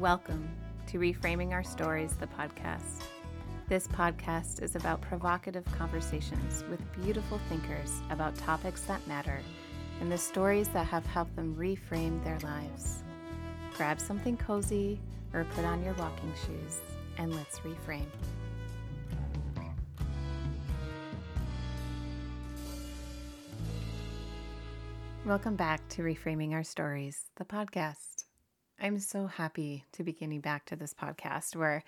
Welcome to Reframing Our Stories, the podcast. This podcast is about provocative conversations with beautiful thinkers about topics that matter and the stories that have helped them reframe their lives. Grab something cozy or put on your walking shoes and let's reframe. Welcome back to Reframing Our Stories, the podcast. I'm so happy to be getting back to this podcast where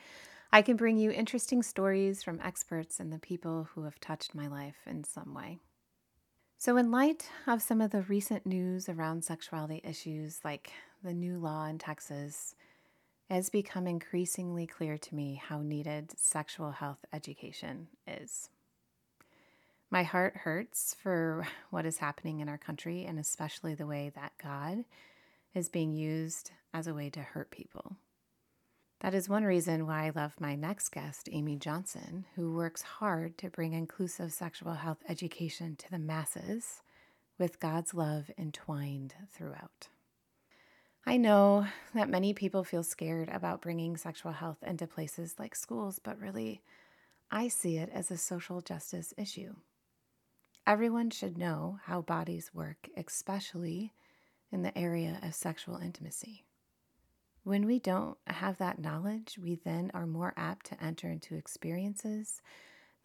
I can bring you interesting stories from experts and the people who have touched my life in some way. So in light of some of the recent news around sexuality issues, like the new law in Texas, it has become increasingly clear to me how needed sexual health education is. My heart hurts for what is happening in our country, and especially the way that God is being used as a way to hurt people. That is one reason why I love my next guest, Amy Johnson, who works hard to bring inclusive sexual health education to the masses with God's love entwined throughout. I know that many people feel scared about bringing sexual health into places like schools, but really, I see it as a social justice issue. Everyone should know how bodies work, especially in the area of sexual intimacy. When we don't have that knowledge, we then are more apt to enter into experiences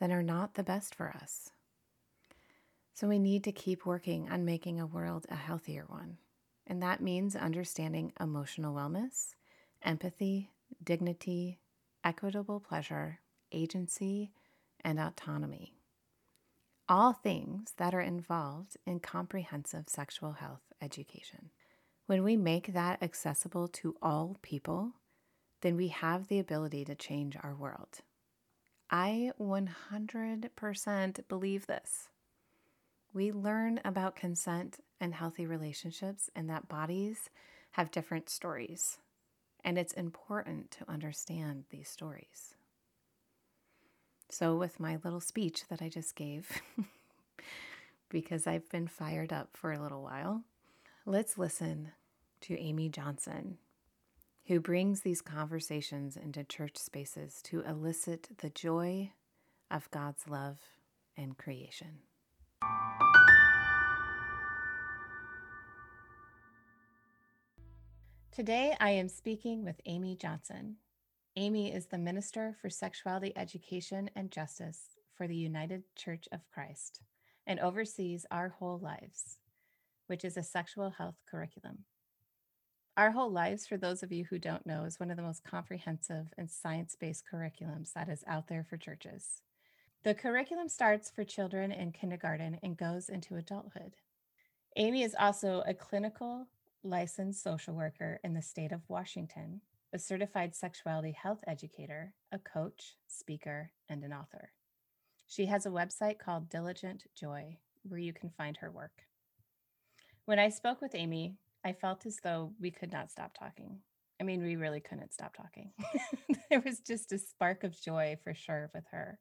that are not the best for us. So we need to keep working on making a world a healthier one. And that means understanding emotional wellness, empathy, dignity, equitable pleasure, agency, and autonomy. All things that are involved in comprehensive sexual health education. When we make that accessible to all people, then we have the ability to change our world. I 100% believe this. We learn about consent and healthy relationships and that bodies have different stories, and it's important to understand these stories. So with my little speech that I just gave, because I've been fired up for a little while, let's listen to Amy Johnson, who brings these conversations into church spaces to elicit the joy of God's love and creation. Today, I am speaking with Amy Johnson. Amy is the Minister for Sexuality Education and Justice for the United Church of Christ and oversees Our Whole Lives, which is a sexual health curriculum. Our Whole Lives, for those of you who don't know, is one of the most comprehensive and science-based curriculums that is out there for churches. The curriculum starts for children in kindergarten and goes into adulthood. Amy is also a clinical licensed social worker in the state of Washington, a certified sexuality health educator, a coach, speaker, and an author. She has a website called Diligent Joy, where you can find her work. When I spoke with Amy, I felt as though we could not stop talking. I mean, we really couldn't stop talking. There was just a spark of joy for sure with her.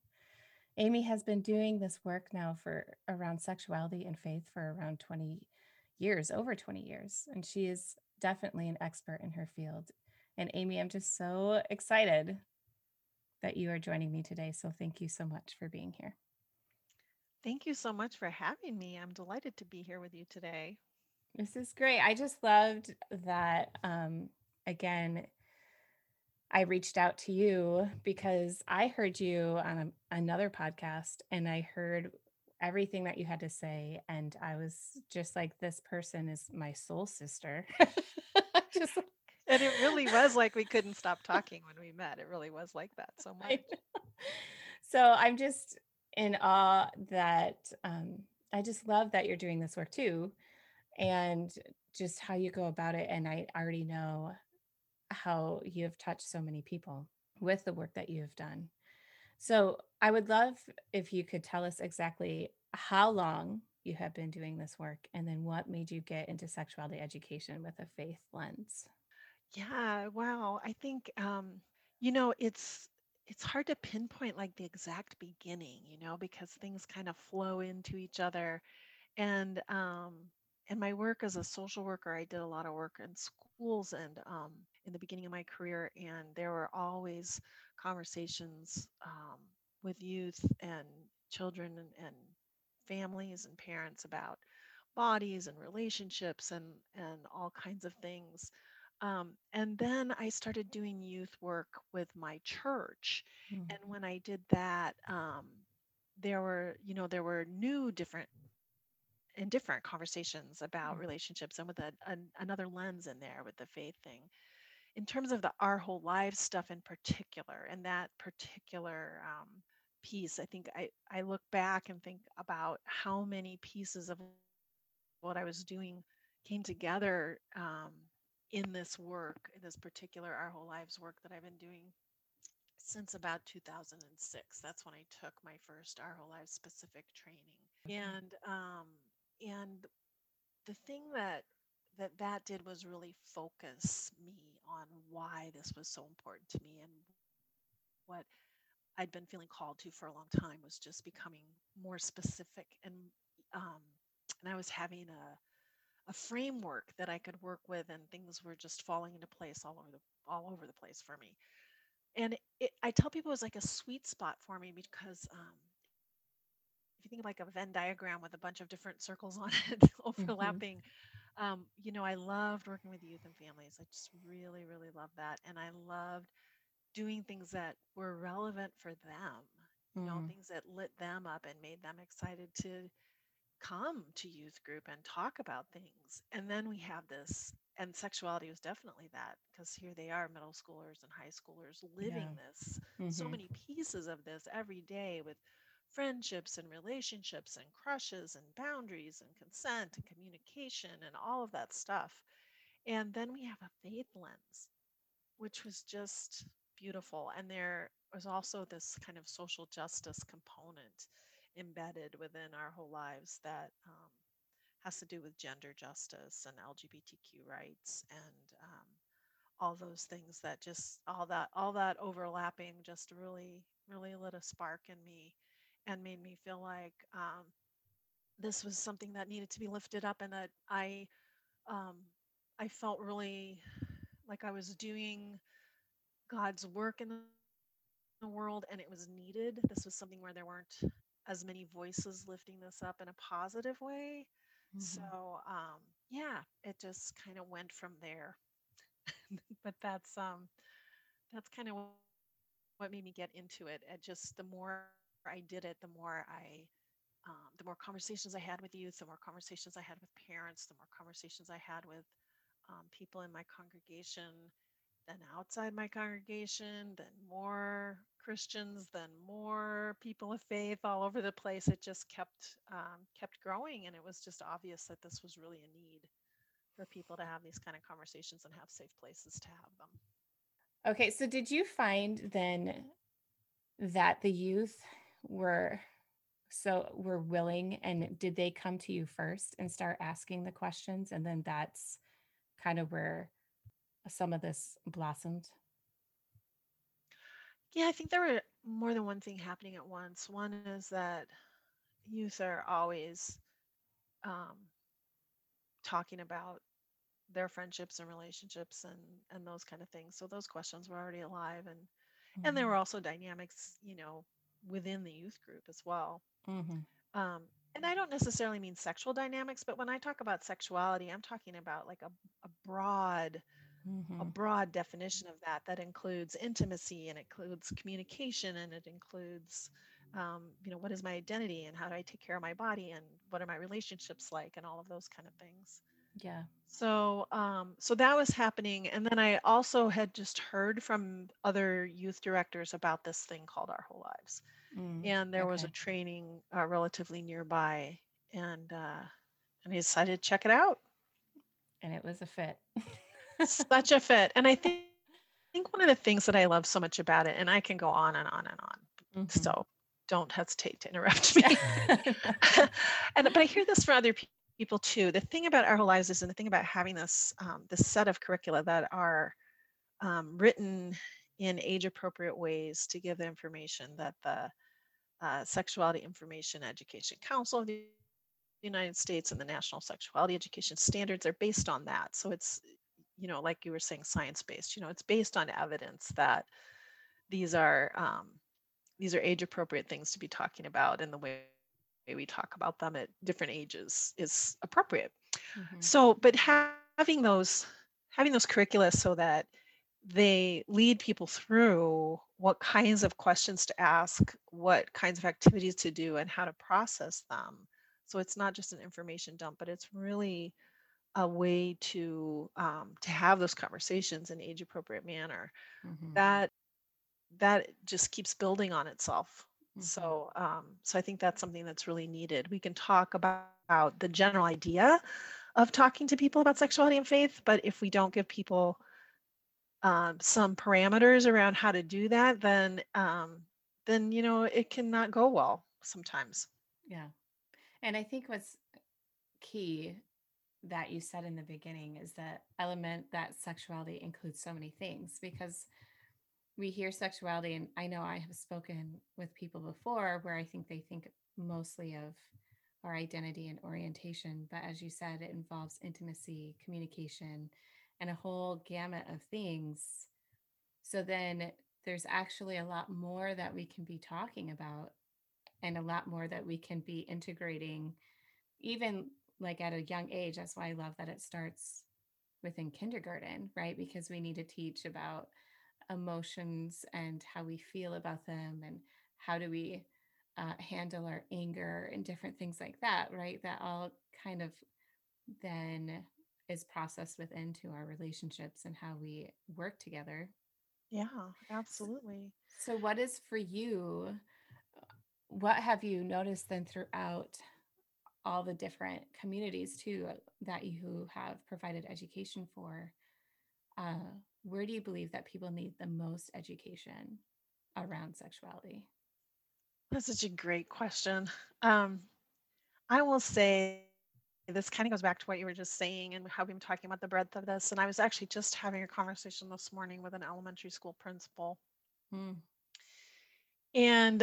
Amy has been doing this work now for around sexuality and faith for around 20 years, over 20 years. And she is definitely an expert in her field. And Amy, I'm just so excited that you are joining me today. So thank you so much for being here. Thank you so much for having me. I'm delighted to be here with you today. This is great. I just loved that, again, I reached out to you because I heard you on another podcast and I heard everything that you had to say. And I was just like, this person is my soul sister. Just like... And it really was like we couldn't stop talking when we met. It really was like that so much. So I'm just in awe that I just love that you're doing this work too. And just how you go about it. And I already know how you have touched so many people with the work that you have done. So I would love if you could tell us exactly how long you have been doing this work and then what made you get into sexuality education with a faith lens. Yeah, wow. I think, it's hard to pinpoint like the exact beginning, because things kind of flow into each other. And my work as a social worker, I did a lot of work in schools and in the beginning of my career, and there were always conversations with youth and children and families and parents about bodies and relationships and all kinds of things. And then I started doing youth work with my church. Mm-hmm. And when I did that, there were new different conversations about mm-hmm. relationships, and with another lens in there with the faith thing. In terms of the Our Whole Lives stuff in particular, and that particular piece, I think I look back and think about how many pieces of what I was doing came together in this work, in this particular Our Whole Lives work that I've been doing since about 2006. That's when I took my first Our Whole Lives specific training. And the thing that did was really focus me on why this was so important to me, and what I'd been feeling called to for a long time was just becoming more specific, and I was having a framework that I could work with, and things were just falling into place all over the place for me. And I tell people it was like a sweet spot for me, because if you think of like a Venn diagram with a bunch of different circles on it overlapping, mm-hmm. I loved working with youth and families. I just really, really loved that. And I loved doing things that were relevant for them, mm-hmm. things that lit them up and made them excited to come to youth group and talk about things. And then we have this, and sexuality was definitely that, because here they are, middle schoolers and high schoolers living this, mm-hmm. so many pieces of this every day, with friendships and relationships and crushes and boundaries and consent and communication and all of that stuff. And then we have a faith lens, which was just beautiful. And there was also this kind of social justice component embedded within Our Whole Lives that has to do with gender justice and LGBTQ rights and all those things that just all that overlapping just really, really lit a spark in me and made me feel like this was something that needed to be lifted up, and that I felt really like I was doing God's work in the world, and it was needed. This was something where there weren't as many voices lifting this up in a positive way. Mm-hmm. So it just kind of went from there. But that's kind of what made me get into it. And just the more I did it, the more conversations I had with youth, the more conversations I had with parents, the more conversations I had with people in my congregation, then outside my congregation, then more Christians, then more people of faith all over the place. It just kept growing, and it was just obvious that this was really a need for people to have these kind of conversations and have safe places to have them. Okay, so did you find then that the youth were willing, and did they come to you first and start asking the questions, and then that's kind of where some of this blossomed? Yeah, I think there were more than one thing happening at once. One is that youth are always talking about their friendships and relationships and those kind of things. So those questions were already alive, mm-hmm. and there were also dynamics, within the youth group as well. Mm-hmm. And I don't necessarily mean sexual dynamics, but when I talk about sexuality, I'm talking about like a broad mm-hmm. a broad definition of that includes intimacy, and it includes communication, and it includes, what is my identity, and how do I take care of my body, and what are my relationships like, and all of those kind of things. Yeah. So, so that was happening. And then I also had just heard from other youth directors about this thing called Our Whole Lives. And there was a training relatively nearby, and I decided to check it out. And it was a fit. Such a fit. And I think one of the things that I love so much about it, and I can go on and on and on, mm-hmm. so don't hesitate to interrupt me. But I hear this from other people too. The thing about Our Whole Lives is, and the thing about having this set of curricula that are written in age-appropriate ways to give the information that the Sexuality Information Education Council of the United States and the National Sexuality Education Standards are based on that. So it's you know, like you were saying, science-based, you know, it's based on evidence that these are age-appropriate things to be talking about, and the way we talk about them at different ages is appropriate. Mm-hmm. So, but having those curricula so that they lead people through what kinds of questions to ask, what kinds of activities to do, and how to process them. So it's not just an information dump, but it's really a way to have those conversations in an age-appropriate manner. Mm-hmm. That just keeps building on itself. Mm-hmm. So I think that's something that's really needed. We can talk about the general idea of talking to people about sexuality and faith, but if we don't give people some parameters around how to do that, then you know, it cannot go well sometimes. Yeah. And I think what's key that you said in the beginning is that element that sexuality includes so many things, because we hear sexuality, and I know I have spoken with people before where I think they think mostly of our identity and orientation, but as you said, it involves intimacy, communication, and a whole gamut of things. So then there's actually a lot more that we can be talking about, and a lot more that we can be integrating, even like at a young age. That's why I love that it starts within kindergarten, right? Because we need to teach about emotions and how we feel about them, and how do we handle our anger and different things like that, right? That all kind of then is processed within to our relationships and how we work together. Yeah, absolutely. So what is for you, what have you noticed then throughout all the different communities too that you have provided education for? Where do you believe that people need the most education around sexuality? That's such a great question. I will say this kind of goes back to what you were just saying and how we've been talking about the breadth of this. And I was actually just having a conversation this morning with an elementary school principal. Mm. And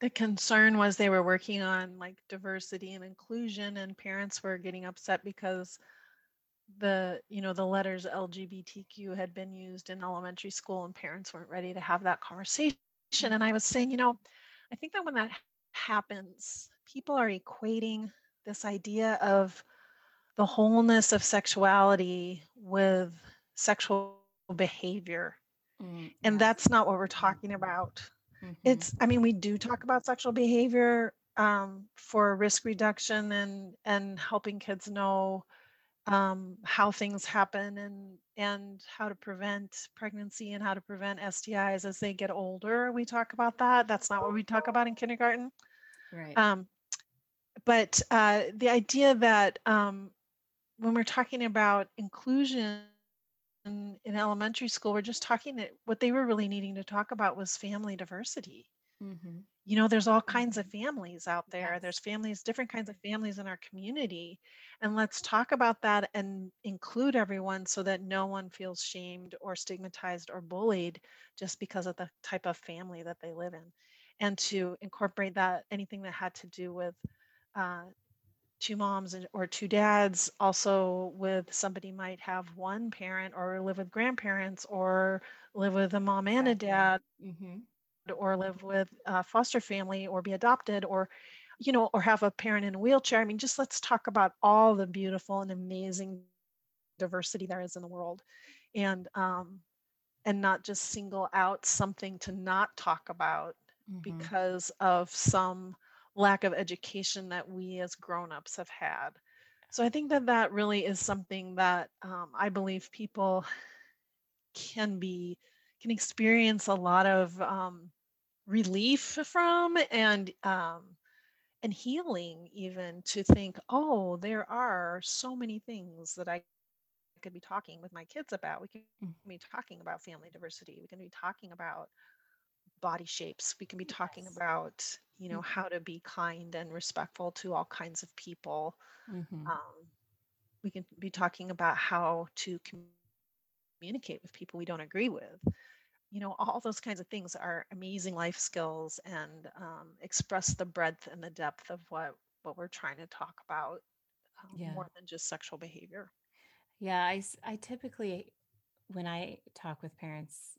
the concern was they were working on like diversity and inclusion, and parents were getting upset because the letters LGBTQ had been used in elementary school, and parents weren't ready to have that conversation. And I was saying, you know, I think that when that happens, people are equating this idea of the wholeness of sexuality with sexual behavior. Mm-hmm. And that's not what we're talking about. Mm-hmm. We do talk about sexual behavior for risk reduction and helping kids know how things happen and how to prevent pregnancy and how to prevent STIs as they get older. We talk about that. That's not what we talk about in kindergarten. Right. But the idea that when we're talking about inclusion in elementary school, we're just talking that what they were really needing to talk about was family diversity. Mm-hmm. You know, there's all kinds of families out there. Yes. There's families, different kinds of families in our community. And let's talk about that and include everyone so that no one feels shamed or stigmatized or bullied just because of the type of family that they live in. And to incorporate that, anything that had to do with two moms or two dads, also with somebody might have one parent or live with grandparents or live with a mom and a dad. Mm-hmm. Or live with a foster family or be adopted or, you know, or have a parent in a wheelchair. I mean, just let's talk about all the beautiful and amazing diversity there is in the world, and not just single out something to not talk about. Mm-hmm. Because of some lack of education that we as grown-ups have had. So I think that really is something that I believe people can experience a lot of relief from and healing, even to think, oh, there are so many things that I could be talking with my kids about. We can be talking about family diversity. We can be talking about body shapes. We can be talking about, you know, how to be kind and respectful to all kinds of people. Mm-hmm. We can be talking about how to communicate with people we don't agree with. You know, all those kinds of things are amazing life skills and express the breadth and the depth of what we're trying to talk about more than just sexual behavior. Yeah, I typically, when I talk with parents,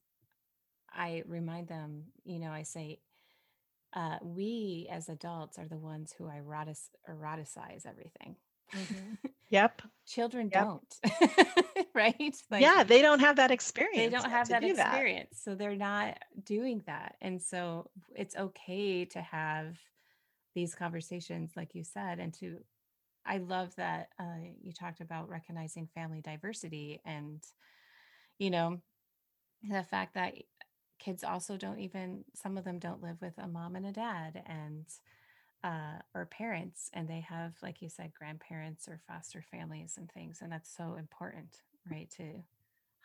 I remind them, I say, we as adults are the ones who eroticize everything. Mm-hmm. Yep. Children don't, right? Like, yeah, they don't have that experience. They don't have that experience. So they're not doing that. And so it's okay to have these conversations, like you said, and I love that you talked about recognizing family diversity and, the fact that kids also some of them don't live with a mom and a dad and, or parents, and they have, like you said, grandparents or foster families and things. And that's so important, right, to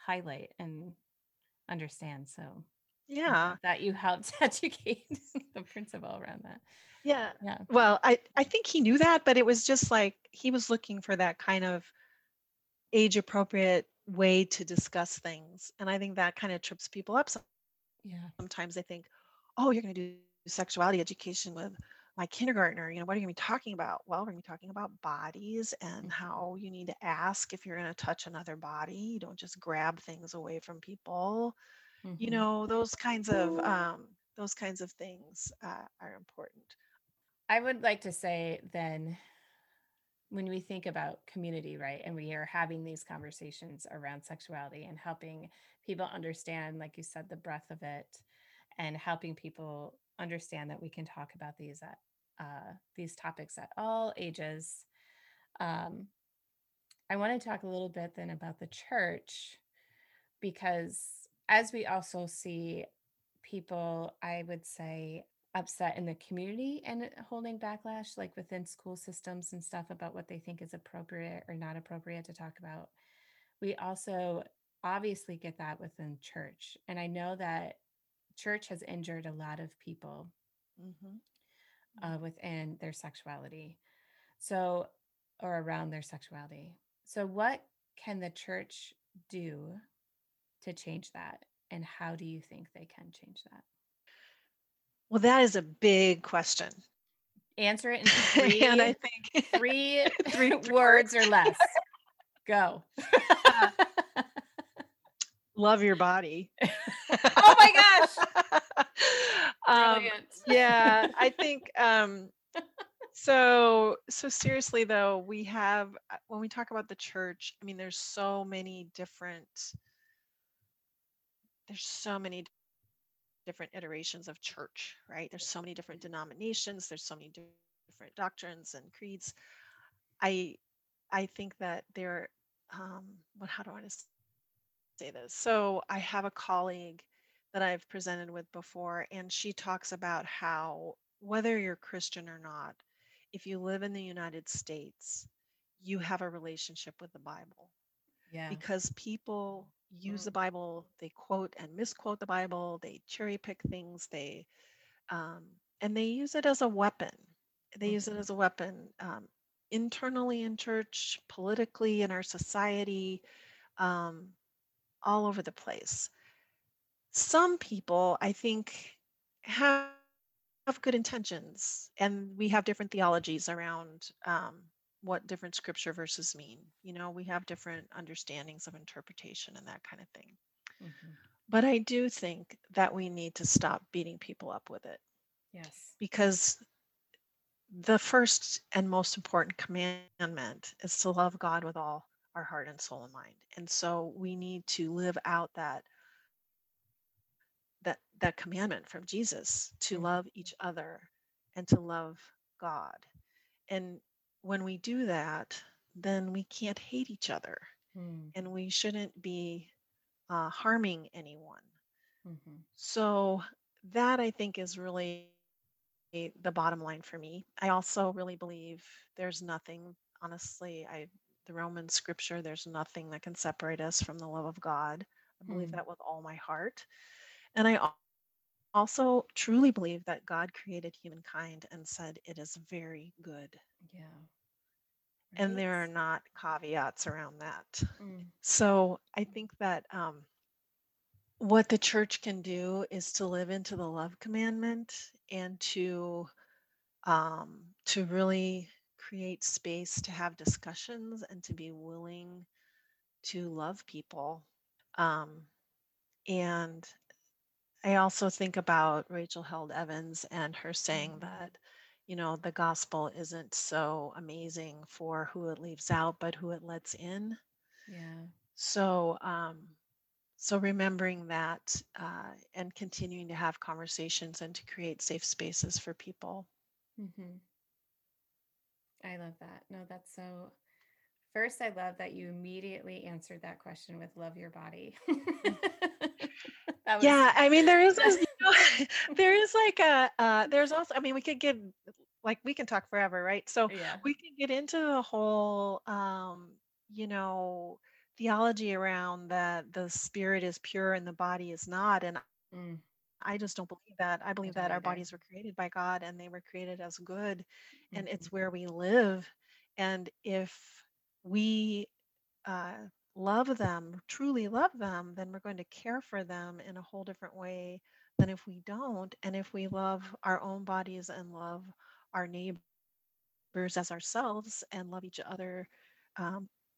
highlight and understand. So yeah, that you helped educate the principal around that. Yeah. Yeah. Well, I think he knew that, but it was just like, he was looking for that kind of age appropriate way to discuss things. And I think that kind of trips people up. Sometimes they think, oh, you're going to do sexuality education with my kindergartner. What are you going to be talking about? Well, we're going to be talking about bodies and how you need to ask if you're going to touch another body. You don't just grab things away from people. Mm-hmm. Those kinds of things are important. I would like to say then, when we think about community, right, and we are having these conversations around sexuality and helping people understand, like you said, the breadth of it, and helping people understand that we can talk about these topics at all ages. I want to talk a little bit then about the church, because as we also see people, I would say, upset in the community and holding backlash, like within school systems and stuff, about what they think is appropriate or not appropriate to talk about. We also obviously get that within church. And I know that church has injured a lot of people within their sexuality. So, or around their sexuality. So what can the church do to change that? And how do you think they can change that? Well, that is a big question. Answer it in three, and I think three words or less. Go. Love your body. Oh my gosh. Yeah, I think, so seriously though, when we talk about the church, I mean, there's so many different iterations of church, right? There's so many different denominations. There's so many different doctrines and creeds. I think that there, how do I want to say this? So I have a colleague that I've presented with before, and she talks about how, whether you're Christian or not, if you live in the United States, you have a relationship with the Bible. Yeah. Because people use the Bible, they quote and misquote the Bible, they cherry pick things, and they use it as a weapon. They use it as a weapon internally in church, politically in our society, all over the place. Some people, I think, have good intentions, and we have different theologies around what different scripture verses mean. We have different understandings of interpretation and that kind of thing. Mm-hmm. But I do think that we need to stop beating people up with it. Yes. Because the first and most important commandment is to love God with all our heart and soul and mind. And so we need to live out that commandment from Jesus to love each other and to love God. And when we do that, then we can't hate each other, and we shouldn't be harming anyone. Mm-hmm. So that, I think, is really the bottom line for me. I also really believe there's nothing, honestly, the Roman scripture, there's nothing that can separate us from the love of God. I believe that with all my heart. And I also truly believe that God created humankind and said it is very good. Yeah. Right. And there are not caveats around that. So I think that what the church can do is to live into the love commandment and to really create space to have discussions and to be willing to love people. And I also think about Rachel Held Evans and her saying that, you know, the gospel isn't so amazing for who it leaves out, but who it lets in. Yeah. So remembering that and continuing to have conversations and to create safe spaces for people. Mm-hmm. I love that. No, that's so. First, I love that you immediately answered that question with love your body. Yeah, I mean, there is, you know, there is like a, there's also, I mean, we could get, like, we can talk forever, right? So yeah. We can get into the whole, you know, theology around that the spirit is pure and the body is not. And I just don't believe that. I believe that our bodies were created by God and they were created as good. Mm-hmm. And it's where we live. And if we love them, truly love them, then we're going to care for them in a whole different way than if we don't. And if we love our own bodies and love our neighbors as ourselves and love each other,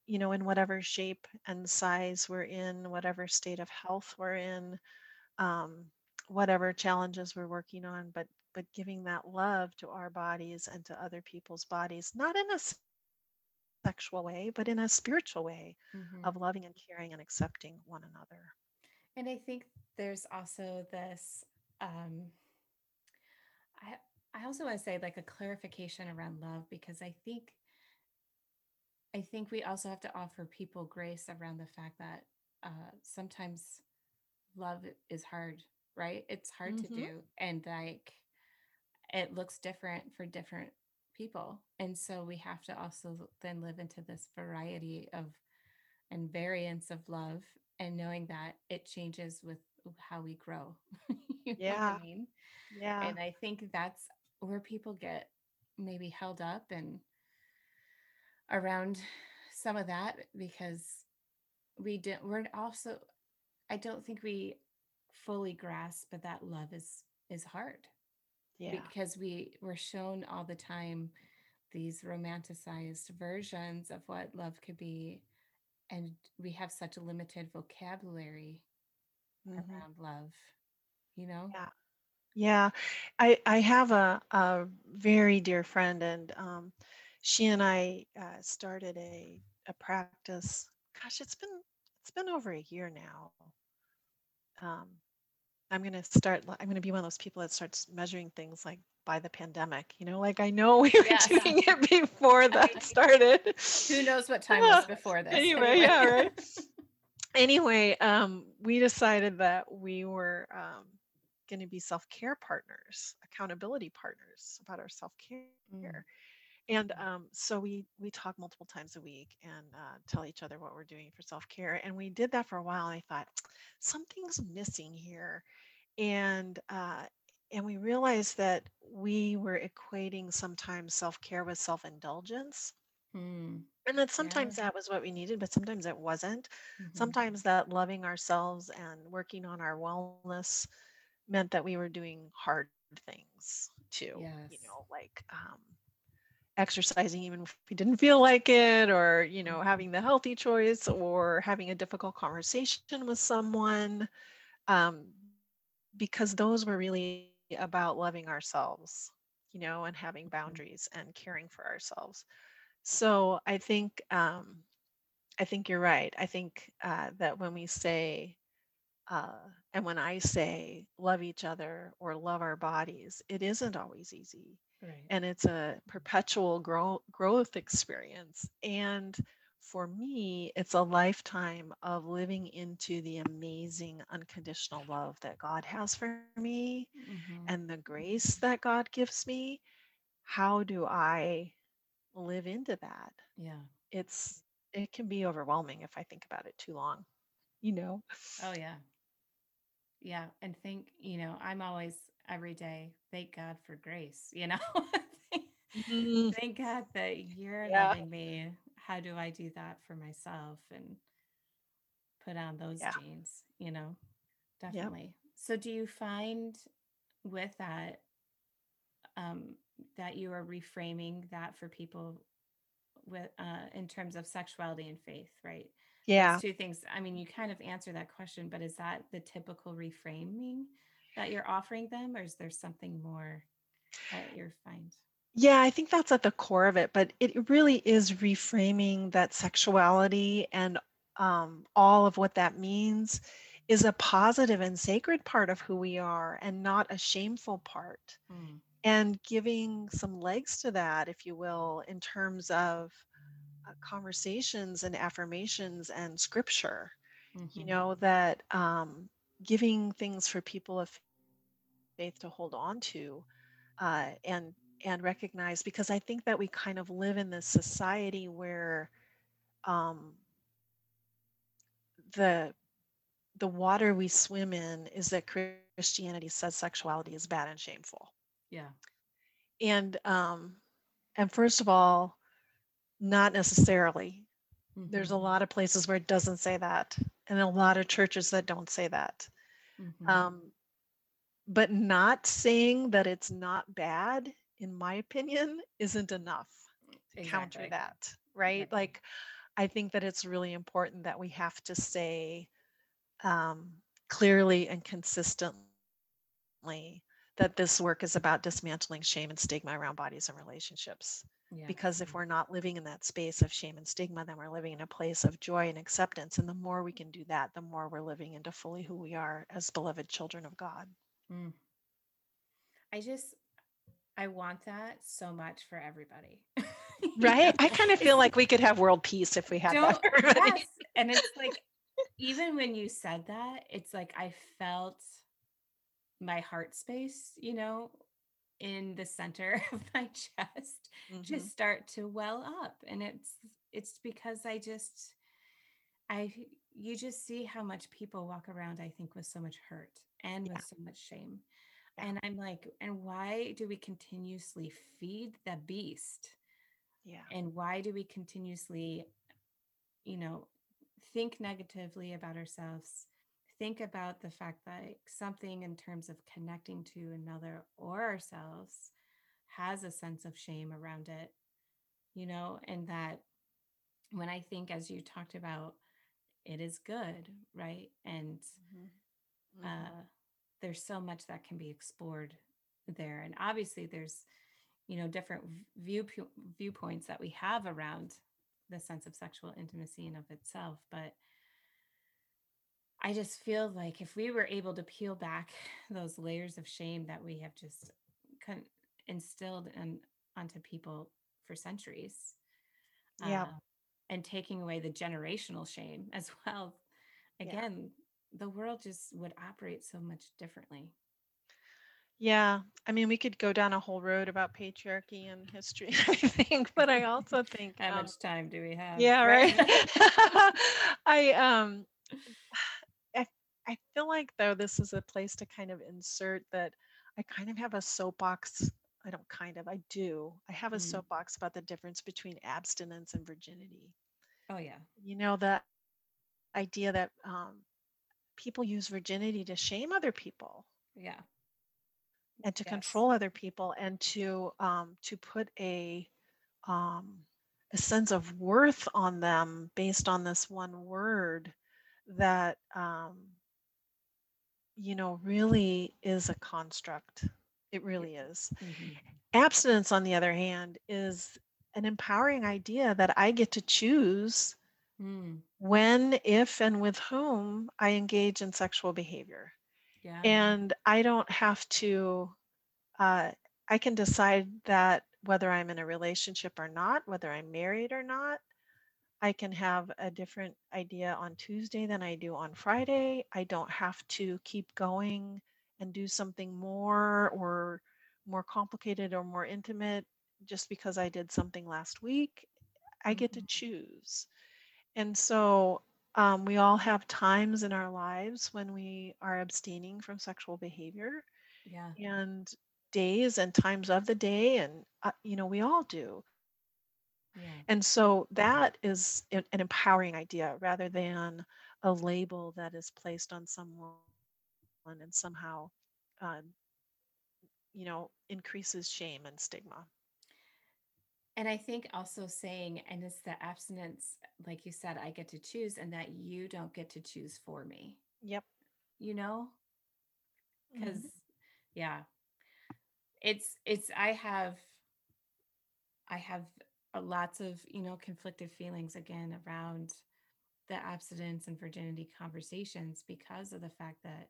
you know, in whatever shape and size we're in, whatever state of health we're in, whatever challenges we're working on, but giving that love to our bodies and to other people's bodies, not in a sexual way, but in a spiritual way of loving and caring and accepting one another. And I think there's also this, I also want to say like a clarification around love, because I think we also have to offer people grace around the fact that sometimes love is hard, right? It's hard to do. And like, it looks different for different people. And so we have to also then live into this variety of and variance of love, and knowing that it changes with how we grow. You know what I mean? Yeah. And I think that's where people get maybe held up and around some of that, because we're also, I don't think we fully grasp that love is hard. Yeah. Because we're shown all the time these romanticized versions of what love could be. And we have such a limited vocabulary around love, you know? Yeah. Yeah. I have a very dear friend, and she and I started a practice. Gosh, it's been over a year now. I'm going to be one of those people that starts measuring things like by the pandemic, you know, like I know we were doing it before that started. Who knows what time was before this? Anyway. Yeah, right. Anyway, we decided that we were going to be self-care partners, accountability partners about our self-care. And so we talk multiple times a week and tell each other what we're doing for self-care. And we did that for a while. And I thought, something's missing here. And we realized that we were equating sometimes self-care with self-indulgence. And that sometimes that was what we needed, but sometimes it wasn't. Sometimes that loving ourselves and working on our wellness meant that we were doing hard things too, you know, like exercising even if we didn't feel like it, or, you know, having the healthy choice, or having a difficult conversation with someone, because those were really about loving ourselves, you know, and having boundaries and caring for ourselves. So I think you're right. I think that when we say, and when I say love each other or love our bodies, it isn't always easy. Right. And it's a perpetual growth experience. And for me, it's a lifetime of living into the amazing unconditional love that God has for me and the grace that God gives me. How do I live into that? Yeah. It can be overwhelming if I think about it too long, you know? Oh, yeah. Yeah. And think, you know, I'm always every day, thank God for grace, you know, thank God that you're loving me. How do I do that for myself and put on those jeans, you know, definitely. Yep. So do you find with that, that you are reframing that for people with in terms of sexuality and faith, right? Yeah. Those two things. I mean, you kind of answer that question, but is that the typical reframing that you're offering them, or is there something more that you're finding? Yeah, I think that's at the core of it, but it really is reframing that sexuality and all of what that means is a positive and sacred part of who we are and not a shameful part. Mm. And giving some legs to that, if you will, in terms of conversations and affirmations and scripture, mm-hmm. you know, that giving things for people of faith to hold on to and recognize, because I think that we kind of live in this society where the water we swim in is that Christianity says sexuality is bad and shameful. Yeah. And first of all, not necessarily. Mm-hmm. There's a lot of places where it doesn't say that, and a lot of churches that don't say that. Mm-hmm. But not saying that it's not bad, in my opinion, isn't enough to counter that, right? Exactly. Like, I think that it's really important that we have to say clearly and consistently that this work is about dismantling shame and stigma around bodies and relationships. Yeah. Because if we're not living in that space of shame and stigma, then we're living in a place of joy and acceptance. And the more we can do that, the more we're living into fully who we are as beloved children of God. Mm. I want that so much for everybody. Right? I kind of feel like we could have world peace if we had that for everybody. Yes. And it's like, even when you said that, it's like I felt my heart space, you know, in the center of my chest, mm-hmm. just start to well up. And it's because you just see how much people walk around, I think, with so much hurt and with so much shame. Yeah. And I'm like, and why do we continuously feed the beast? Yeah. And why do we continuously, you know, think negatively about ourselves, think about the fact that something in terms of connecting to another or ourselves has a sense of shame around it, you know? And that when I think, as you talked about, it is good, right? And mm-hmm. Mm-hmm. There's so much that can be explored there. And obviously there's, you know, different viewpoints that we have around the sense of sexual intimacy in of itself. But I just feel like if we were able to peel back those layers of shame that we have just instilled onto people for centuries, and taking away the generational shame as well, again, the world just would operate so much differently. Yeah. I mean, we could go down a whole road about patriarchy and history, I think, but I also think how much time do we have? Yeah, right. I feel like, though, this is a place to kind of insert that I kind of have a soapbox. I have a soapbox about the difference between abstinence and virginity. Oh yeah. You know, the idea that people use virginity to shame other people. Yeah. And to control other people, and to put a sense of worth on them based on this one word that, you know, really is a construct. It really is. Mm-hmm. Abstinence, on the other hand, is an empowering idea that I get to choose when, if, and with whom I engage in sexual behavior. Yeah. And I don't have to, I can decide that whether I'm in a relationship or not, whether I'm married or not, I can have a different idea on Tuesday than I do on Friday. I don't have to keep going and do something more or more complicated or more intimate just because I did something last week. I mm-hmm. get to choose. And so we all have times in our lives when we are abstaining from sexual behavior, and days and times of the day, and you know, we all do. Yeah. And so that is an empowering idea rather than a label that is placed on someone and somehow, you know, increases shame and stigma. And I think also saying, and it's the abstinence, like you said, I get to choose and that you don't get to choose for me. Yep. You know, because yeah, it's, I have lots of, you know, conflicted feelings again around the abstinence and virginity conversations because of the fact that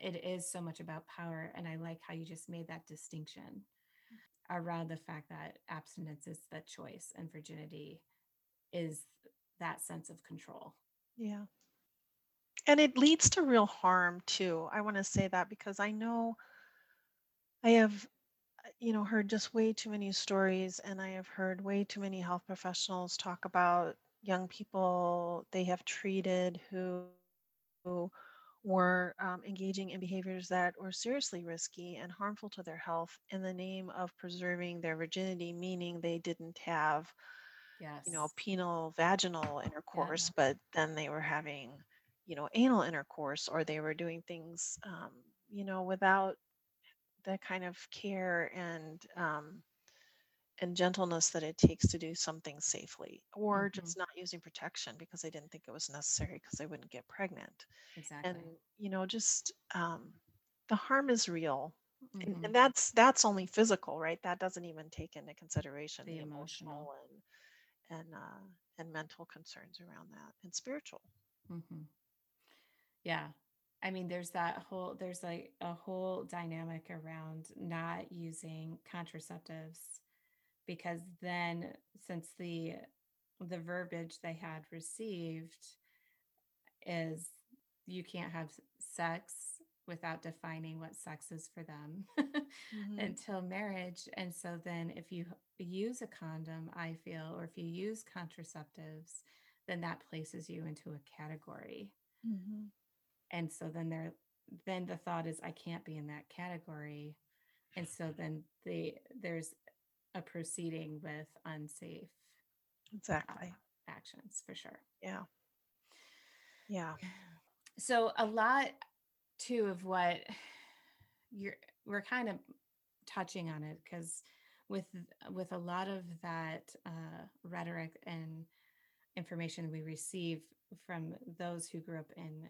it is so much about power. And I like how you just made that distinction around the fact that abstinence is the choice and virginity is that sense of control. Yeah. And it leads to real harm too. I want to say that because I know I have, you know, heard just way too many stories, and I have heard way too many health professionals talk about young people they have treated who were engaging in behaviors that were seriously risky and harmful to their health in the name of preserving their virginity, meaning they didn't have, you know, penile vaginal intercourse, but then they were having, you know, anal intercourse, or they were doing things, you know, without the kind of care and gentleness that it takes to do something safely, or just not using protection because they didn't think it was necessary because they wouldn't get pregnant. Exactly. And, you know, just the harm is real. And that's only physical, right? That doesn't even take into consideration the emotional and mental concerns around that, and spiritual. Yeah. I mean, there's like a whole dynamic around not using contraceptives, because then since the verbiage they had received is you can't have sex without defining what sex is for them until marriage. And so then if you use a condom, I feel, or if you use contraceptives, then that places you into a category. And so then then the thought is, I can't be in that category. And so then there's a proceeding with unsafe actions, for sure. Yeah. Yeah. So a lot too of what we're kind of touching on it, because with a lot of that rhetoric and information we receive from those who grew up in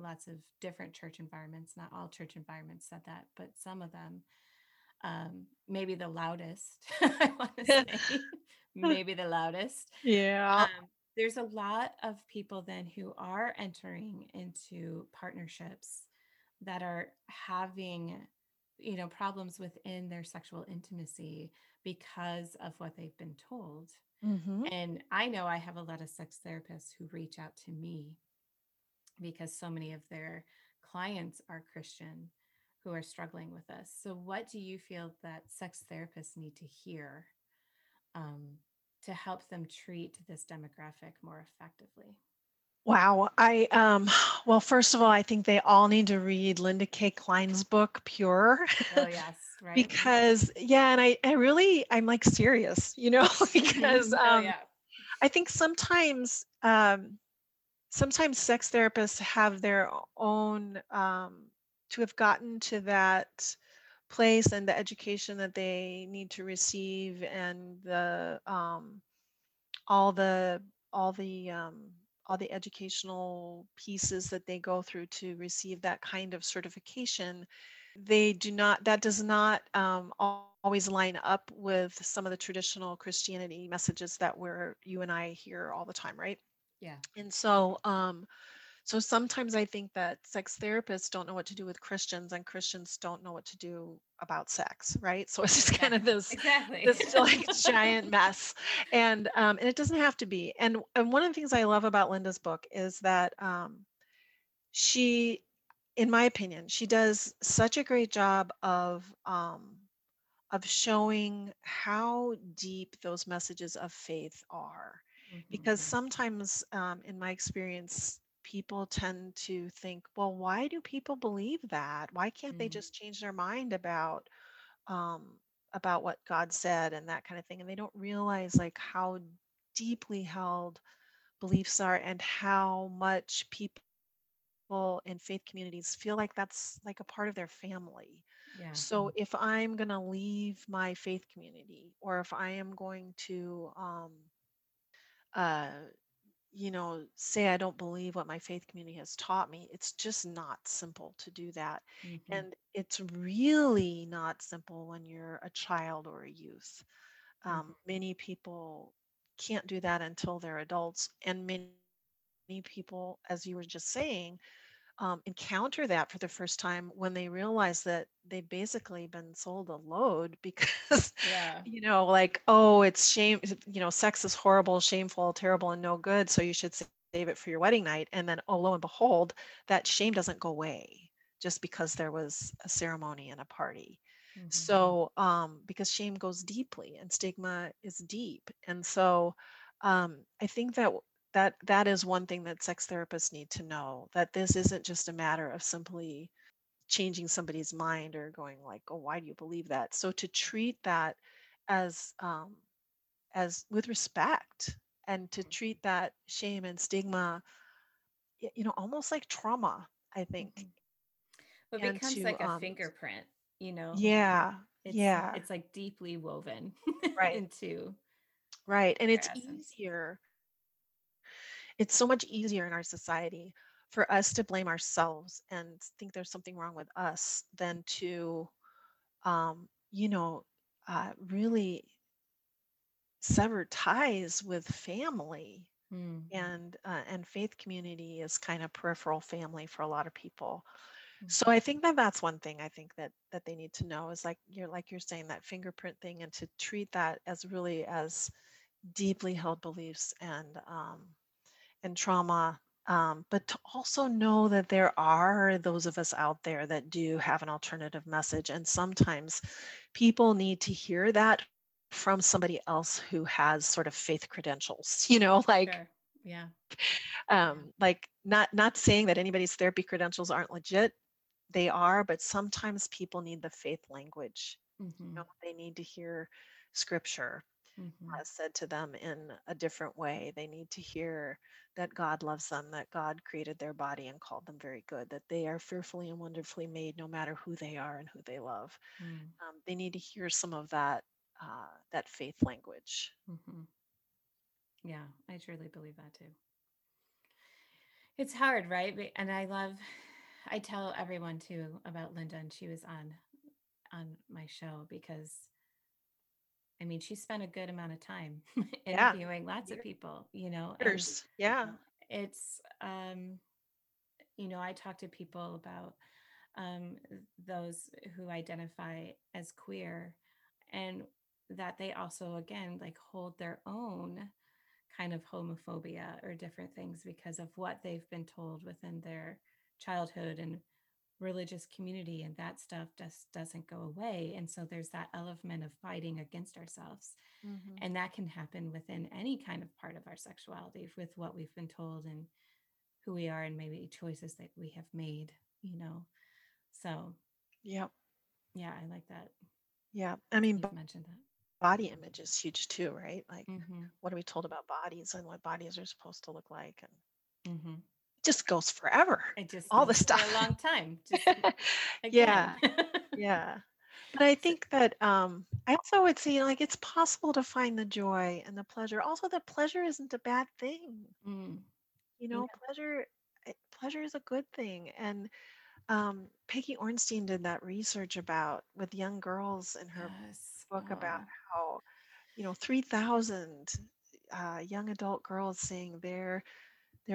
lots of different church environments, not all church environments said that, but some of them, maybe the loudest, I want to say, maybe the loudest. Yeah. There's a lot of people then who are entering into partnerships that are having, you know, problems within their sexual intimacy because of what they've been told. And I know I have a lot of sex therapists who reach out to me because so many of their clients are Christian who are struggling with this. So what do you feel that sex therapists need to hear to help them treat this demographic more effectively? Wow. Well, first of all, I think they all need to read Linda K. Klein's book, Pure. Oh, yes. Right. Because, yeah, and I'm like serious, you know, because I think sometimes sex therapists have their own, to have gotten to that place and the education that they need to receive and the, all the educational pieces that they go through to receive that kind of certification, that does not always line up with some of the traditional Christianity messages that you and I hear all the time, right? Yeah. And so, so sometimes I think that sex therapists don't know what to do with Christians, and Christians don't know what to do about sex, right? So it's just kind of this like giant mess, and it doesn't have to be. And one of the things I love about Linda's book is that she, in my opinion, she does such a great job of showing how deep those messages of faith are, because sometimes, in my experience, people tend to think, well, why do people believe that? Why can't they just change their mind about what God said and that kind of thing? And they don't realize like how deeply held beliefs are and how much people in faith communities feel like that's like a part of their family. Yeah. So if I'm going to leave my faith community, or if I am going to, say I don't believe what my faith community has taught me, it's just not simple to do that. Mm-hmm. And it's really not simple when you're a child or a youth. Mm-hmm. Many people can't do that until they're adults. And many people, as you were just saying, encounter that for the first time when they realize that they've basically been sold a load because, it's shame, sex is horrible, shameful, terrible, and no good. So you should save it for your wedding night. And then, lo and behold, that shame doesn't go away just because there was a ceremony and a party. Mm-hmm. So because shame goes deeply and stigma is deep. And so I think that is one thing that sex therapists need to know, that this isn't just a matter of simply changing somebody's mind or going like, oh, why do you believe that? So to treat that as with respect, and to treat that shame and stigma, almost like trauma, I think. But it becomes like a fingerprint, Yeah. It's like deeply woven right. into. Right. And it's essence. Easier. It's so much easier in our society for us to blame ourselves and think there's something wrong with us than to, really sever ties with family. Mm. And faith community is kind of peripheral family for a lot of people. Mm. So I think that's one thing I think that they need to know is like you're saying, that fingerprint thing, and to treat that as really as deeply held beliefs and trauma, but to also know that there are those of us out there that do have an alternative message. And sometimes people need to hear that from somebody else who has sort of faith credentials, sure. Yeah. Like not saying that anybody's therapy credentials aren't legit. They are, but sometimes people need the faith language. Mm-hmm. They need to hear scripture. Mm-hmm. Said to them in a different way. They need to hear that God loves them, that God created their body and called them very good, that they are fearfully and wonderfully made no matter who they are and who they love. Mm. They need to hear some of that faith language. Mm-hmm. Yeah, I truly believe that too. It's hard, right? And I tell everyone too about Linda, and she was on my show because she spent a good amount of time interviewing lots of people, And, it's, I talk to people about those who identify as queer, and that they also, again, like hold their own kind of homophobia or different things because of what they've been told within their childhood and religious community, and that stuff just doesn't go away. And so there's that element of fighting against ourselves. Mm-hmm. And that can happen within any kind of part of our sexuality with what we've been told and who we are and maybe choices that we have made, So yeah, I like that. Yeah. You mentioned that. Body image is huge too, right? Like mm-hmm. what are we told about bodies and what bodies are supposed to look like? And mm-hmm. just goes forever. It just all the stuff for a long time. But I think that I also would say it's possible to find the joy and the pleasure. Also, that pleasure isn't a bad thing. Mm. Pleasure is a good thing. And Peggy Orenstein did that research about with young girls in her book about how 3,000 young adult girls saying their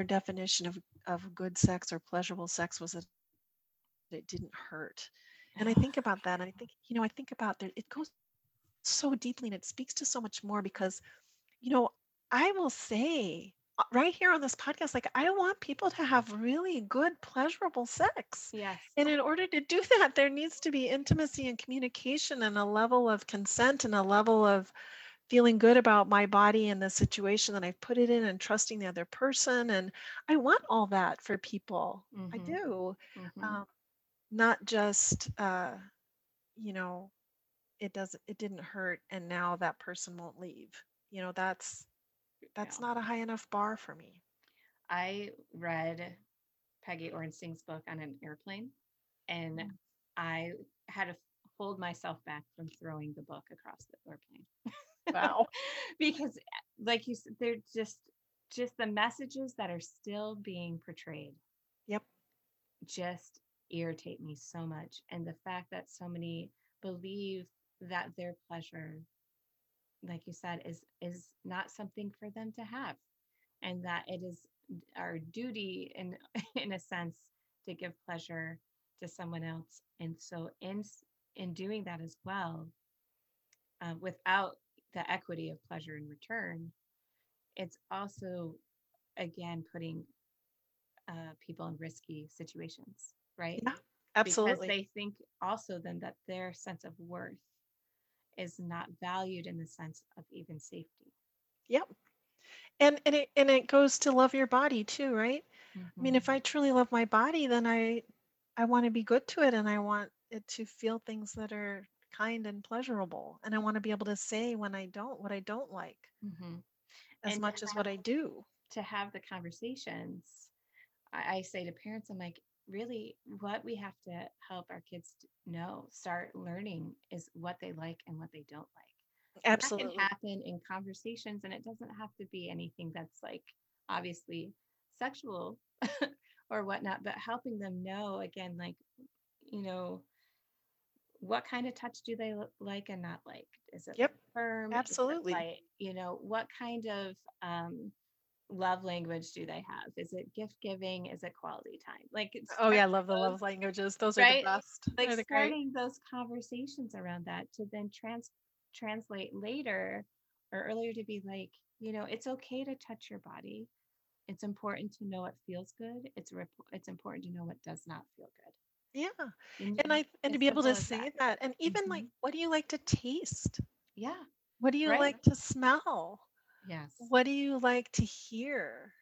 definition of good sex or pleasurable sex was that it didn't hurt. And I think about that. And I think about that. It goes so deeply and it speaks to so much more because, I will say right here on this podcast, like I want people to have really good, pleasurable sex. Yes. And in order to do that, there needs to be intimacy and communication and a level of consent and a level of feeling good about my body and the situation that I've put it in and trusting the other person. And I want all that for people. Mm-hmm. I do. Mm-hmm. Not just, it didn't hurt. And now that person won't leave, that's not a high enough bar for me. I read Peggy Orenstein's book on an airplane, and I had to hold myself back from throwing the book across the airplane. Wow. Because like you said, they're just the messages that are still being portrayed. Yep. Just irritate me so much. And the fact that so many believe that their pleasure, like you said, is not something for them to have, and that it is our duty in a sense to give pleasure to someone else. And so in doing that as well, without the equity of pleasure in return, it's also, again, putting people in risky situations, right? Yeah, absolutely. Because they think also then that their sense of worth is not valued in the sense of even safety. Yep. And it goes to love your body too, right? Mm-hmm. I mean, if I truly love my body, then I want to be good to it, and I want it to feel things that are kind and pleasurable, and I want to be able to say when I don't, what I don't like, mm-hmm. as much as what I do. To have the conversations, I say to parents, I'm like, really, what we have to help our kids know, start learning, is what they like and what they don't like. Absolutely. That can happen in conversations, and it doesn't have to be anything that's like obviously sexual or whatnot, but helping them know, again, like, you know, what kind of touch do they like and not like? Is it yep. firm? Absolutely. Is it light? You know, what kind of love language do they have? Is it gift giving? Is it quality time? Like, it's I love the love languages. Those right? are the best. Like starting those conversations around that to then translate later or earlier to be like, you know, it's okay to touch your body. It's important to know what feels good. It's important to know what does not feel good. Yeah. And to be able to say that. And even mm-hmm. like, what do you like to taste? Yeah. What do you right. like to smell? Yes. What do you like to hear?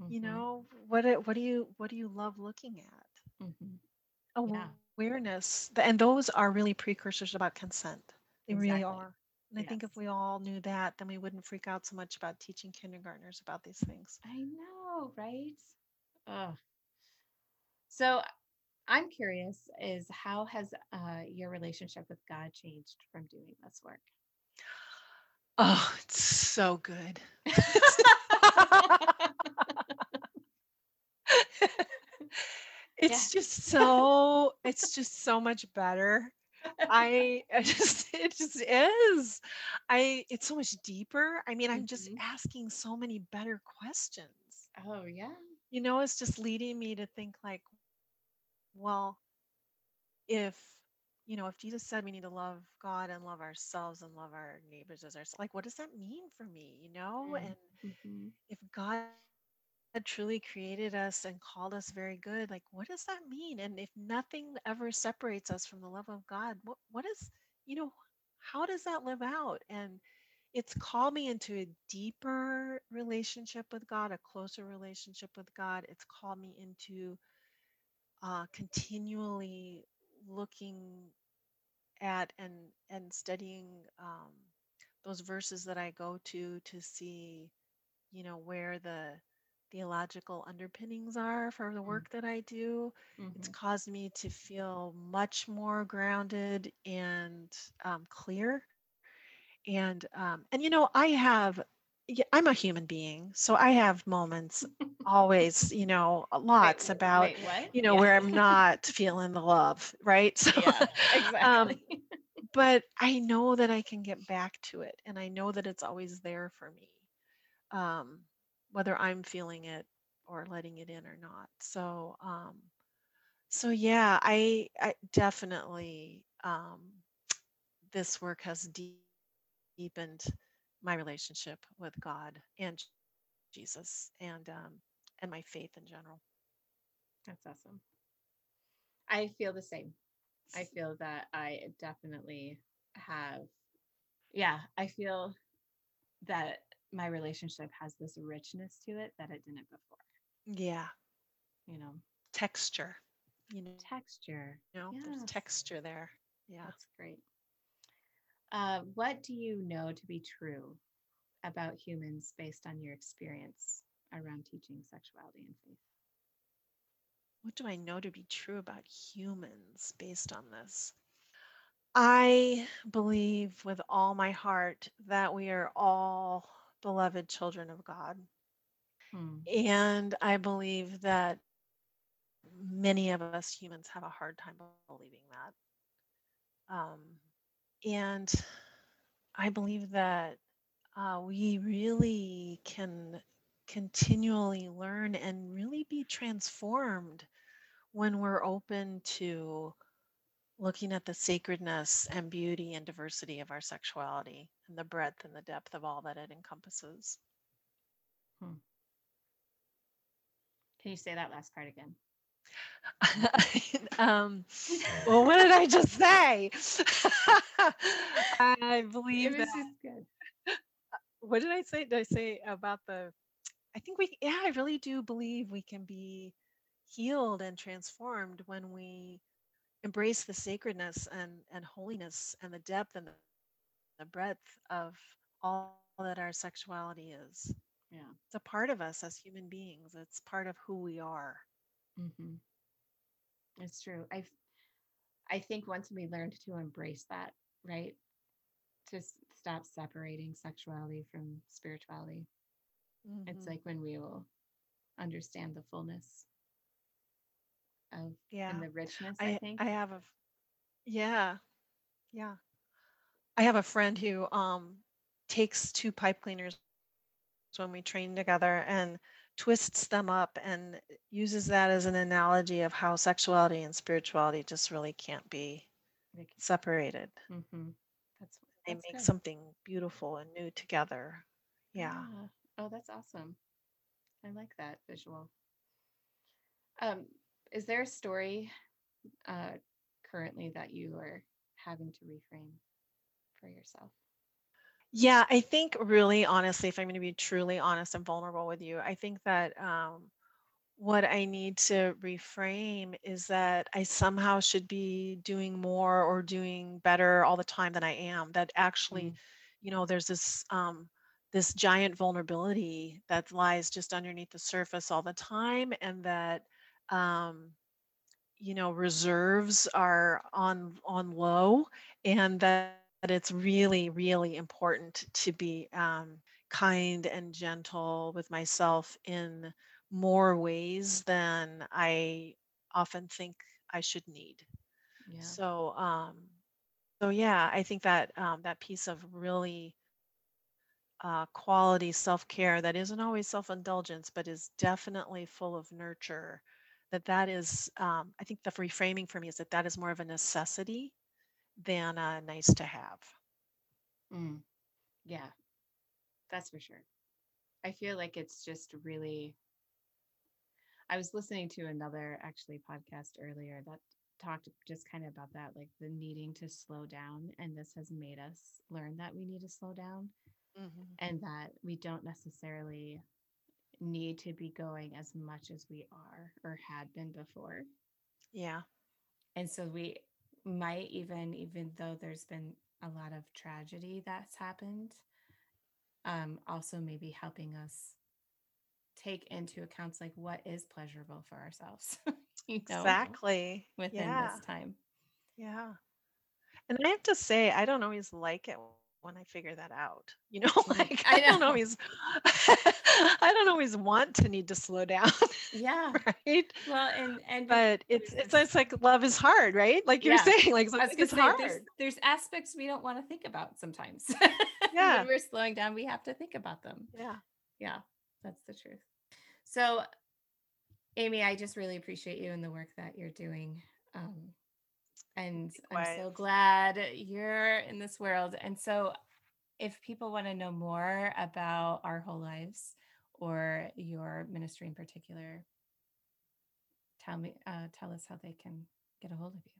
Mm-hmm. You know, what do you love looking at? Mm-hmm. Yeah. Awareness. And those are really precursors about consent. They exactly. really are. And yes. I think if we all knew that, then we wouldn't freak out so much about teaching kindergartners about these things. I know, right? Oh. So I'm curious, is how has your relationship with God changed from doing this work? Oh, it's so good. It's yeah. it's just so much better. It just is. It's so much deeper. I mean, I'm mm-hmm. just asking so many better questions. Oh, yeah. You know, it's just leading me to think like, well, if Jesus said we need to love God and love ourselves and love our neighbors as ourselves, like, what does that mean for me, you know? And mm-hmm. if God had truly created us and called us very good, like, what does that mean? And if nothing ever separates us from the love of God, what is, you know, how does that live out? And it's called me into a deeper relationship with God, a closer relationship with God. It's called me into continually looking at and studying those verses that I go to see, you know, where the theological underpinnings are for the work that I do. Mm-hmm. It's caused me to feel much more grounded and clear. And you know, I'm a human being, so I have moments always, you know, lots about, you know, yeah. where I'm not feeling the love, right? So, yeah, exactly. But I know that I can get back to it, and I know that it's always there for me, whether I'm feeling it or letting it in or not. So, yeah, I definitely, this work has deepened my relationship with God and Jesus and my faith in general. That's awesome. I feel the same. I feel that I definitely have, I feel that my relationship has this richness to it that it didn't before. Yeah. You know, texture. You know, texture. You know, yes. There's texture there. Yeah. That's great. What do you know to be true about humans based on your experience around teaching sexuality and faith? what do I know to be true about humans based on this? I believe with all my heart that we are all beloved children of God. And I believe that many of us humans have a hard time believing that. And I believe that we really can continually learn and really be transformed when we're open to looking at the sacredness and beauty and diversity of our sexuality and the breadth and the depth of all that it encompasses. Can you say that last part again? Well, what did I just say? I believe that. Good. What did I say? Did I say about the, I think we, yeah, I really do believe we can be healed and transformed when we embrace the sacredness and holiness and the depth and the breadth of all that our sexuality is. Yeah. It's a part of us as human beings. It's part of who we are. Mm-hmm. It's true. I think once we learned to embrace that, right? To stop separating sexuality from spirituality. Mm-hmm. It's like when we will understand the fullness of and the richness, I think. I have a friend who takes two pipe cleaners when we train together and twists them up and uses that as an analogy of how sexuality and spirituality just really can't be separated. Mm-hmm. They make good. Something beautiful and new together. Yeah. Oh, that's awesome. I like that visual. Is there a story currently that you are having to reframe for yourself? Yeah, I think really, honestly, if I'm going to be truly honest and vulnerable with you, I think that what I need to reframe is that I somehow should be doing more or doing better all the time than I am. That actually, you know, there's this this giant vulnerability that lies just underneath the surface all the time, and that you know, reserves are on low, and that it's really, really important to be kind and gentle with myself in more ways than I often think I should need. Yeah. So yeah, I think that that piece of really quality self-care that isn't always self-indulgence, but is definitely full of nurture, that is, I think the reframing for me is that is more of a necessity than a nice to have. Yeah, that's for sure. I feel like it's just really, I was listening to another actually podcast earlier that talked just kind of about that, like the needing to slow down. And this has made us learn that we need to slow down and that we don't necessarily need to be going as much as we are or had been before. Yeah. And so we might even though there's been a lot of tragedy that's happened, also maybe helping us take into account like what is pleasurable for ourselves. Exactly. Within this time. Yeah. And I have to say, I don't always like it when I figure that out, you know, like I don't always want to need to slow down. Yeah. Right. Well, and but it's like love is hard, right? Like you're saying, like it's hard. There's aspects we don't want to think about sometimes. Yeah. When we're slowing down, we have to think about them. Yeah. Yeah. That's the truth. So Amy, I just really appreciate you and the work that you're doing. And I'm so glad you're in this world. And so if people want to know more about Our Whole Lives or your ministry in particular, tell us how they can get a hold of you.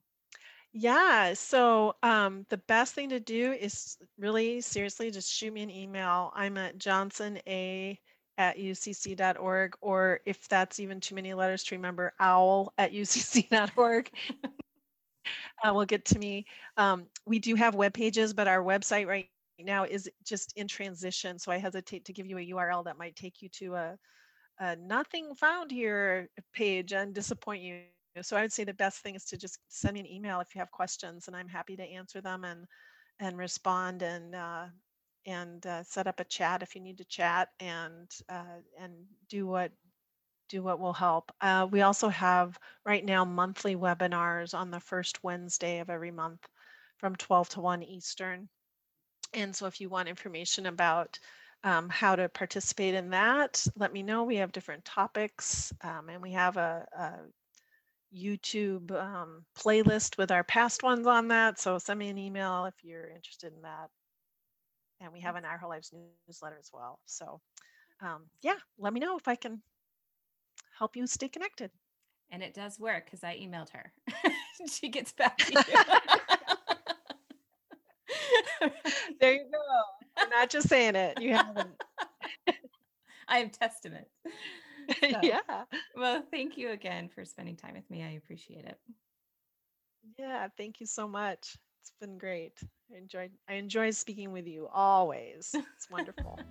Yeah. So the best thing to do is really seriously just shoot me an email. I'm at johnsona@ucc.org, or if that's even too many letters to remember, owl@ucc.org. Will get to me. We do have web pages, but our website right now is just in transition. So I hesitate to give you a URL that might take you to a nothing found here page and disappoint you. So I would say the best thing is to just send me an email if you have questions, and I'm happy to answer them and respond and set up a chat if you need to chat and do what will help. We also have right now monthly webinars on the first Wednesday of every month from 12 to 1 Eastern. And so if you want information about how to participate in that, let me know. We have different topics and we have a YouTube playlist with our past ones on that. So send me an email if you're interested in that. And we have an Our Whole Lives newsletter as well. So let me know if I can help you stay connected. And it does work because I emailed her. She gets back to you. There you go. I'm not just saying it. You haven't. I am testament. So, yeah. Well, thank you again for spending time with me. I appreciate it. Yeah. Thank you so much. It's been great. I enjoy speaking with you always. It's wonderful.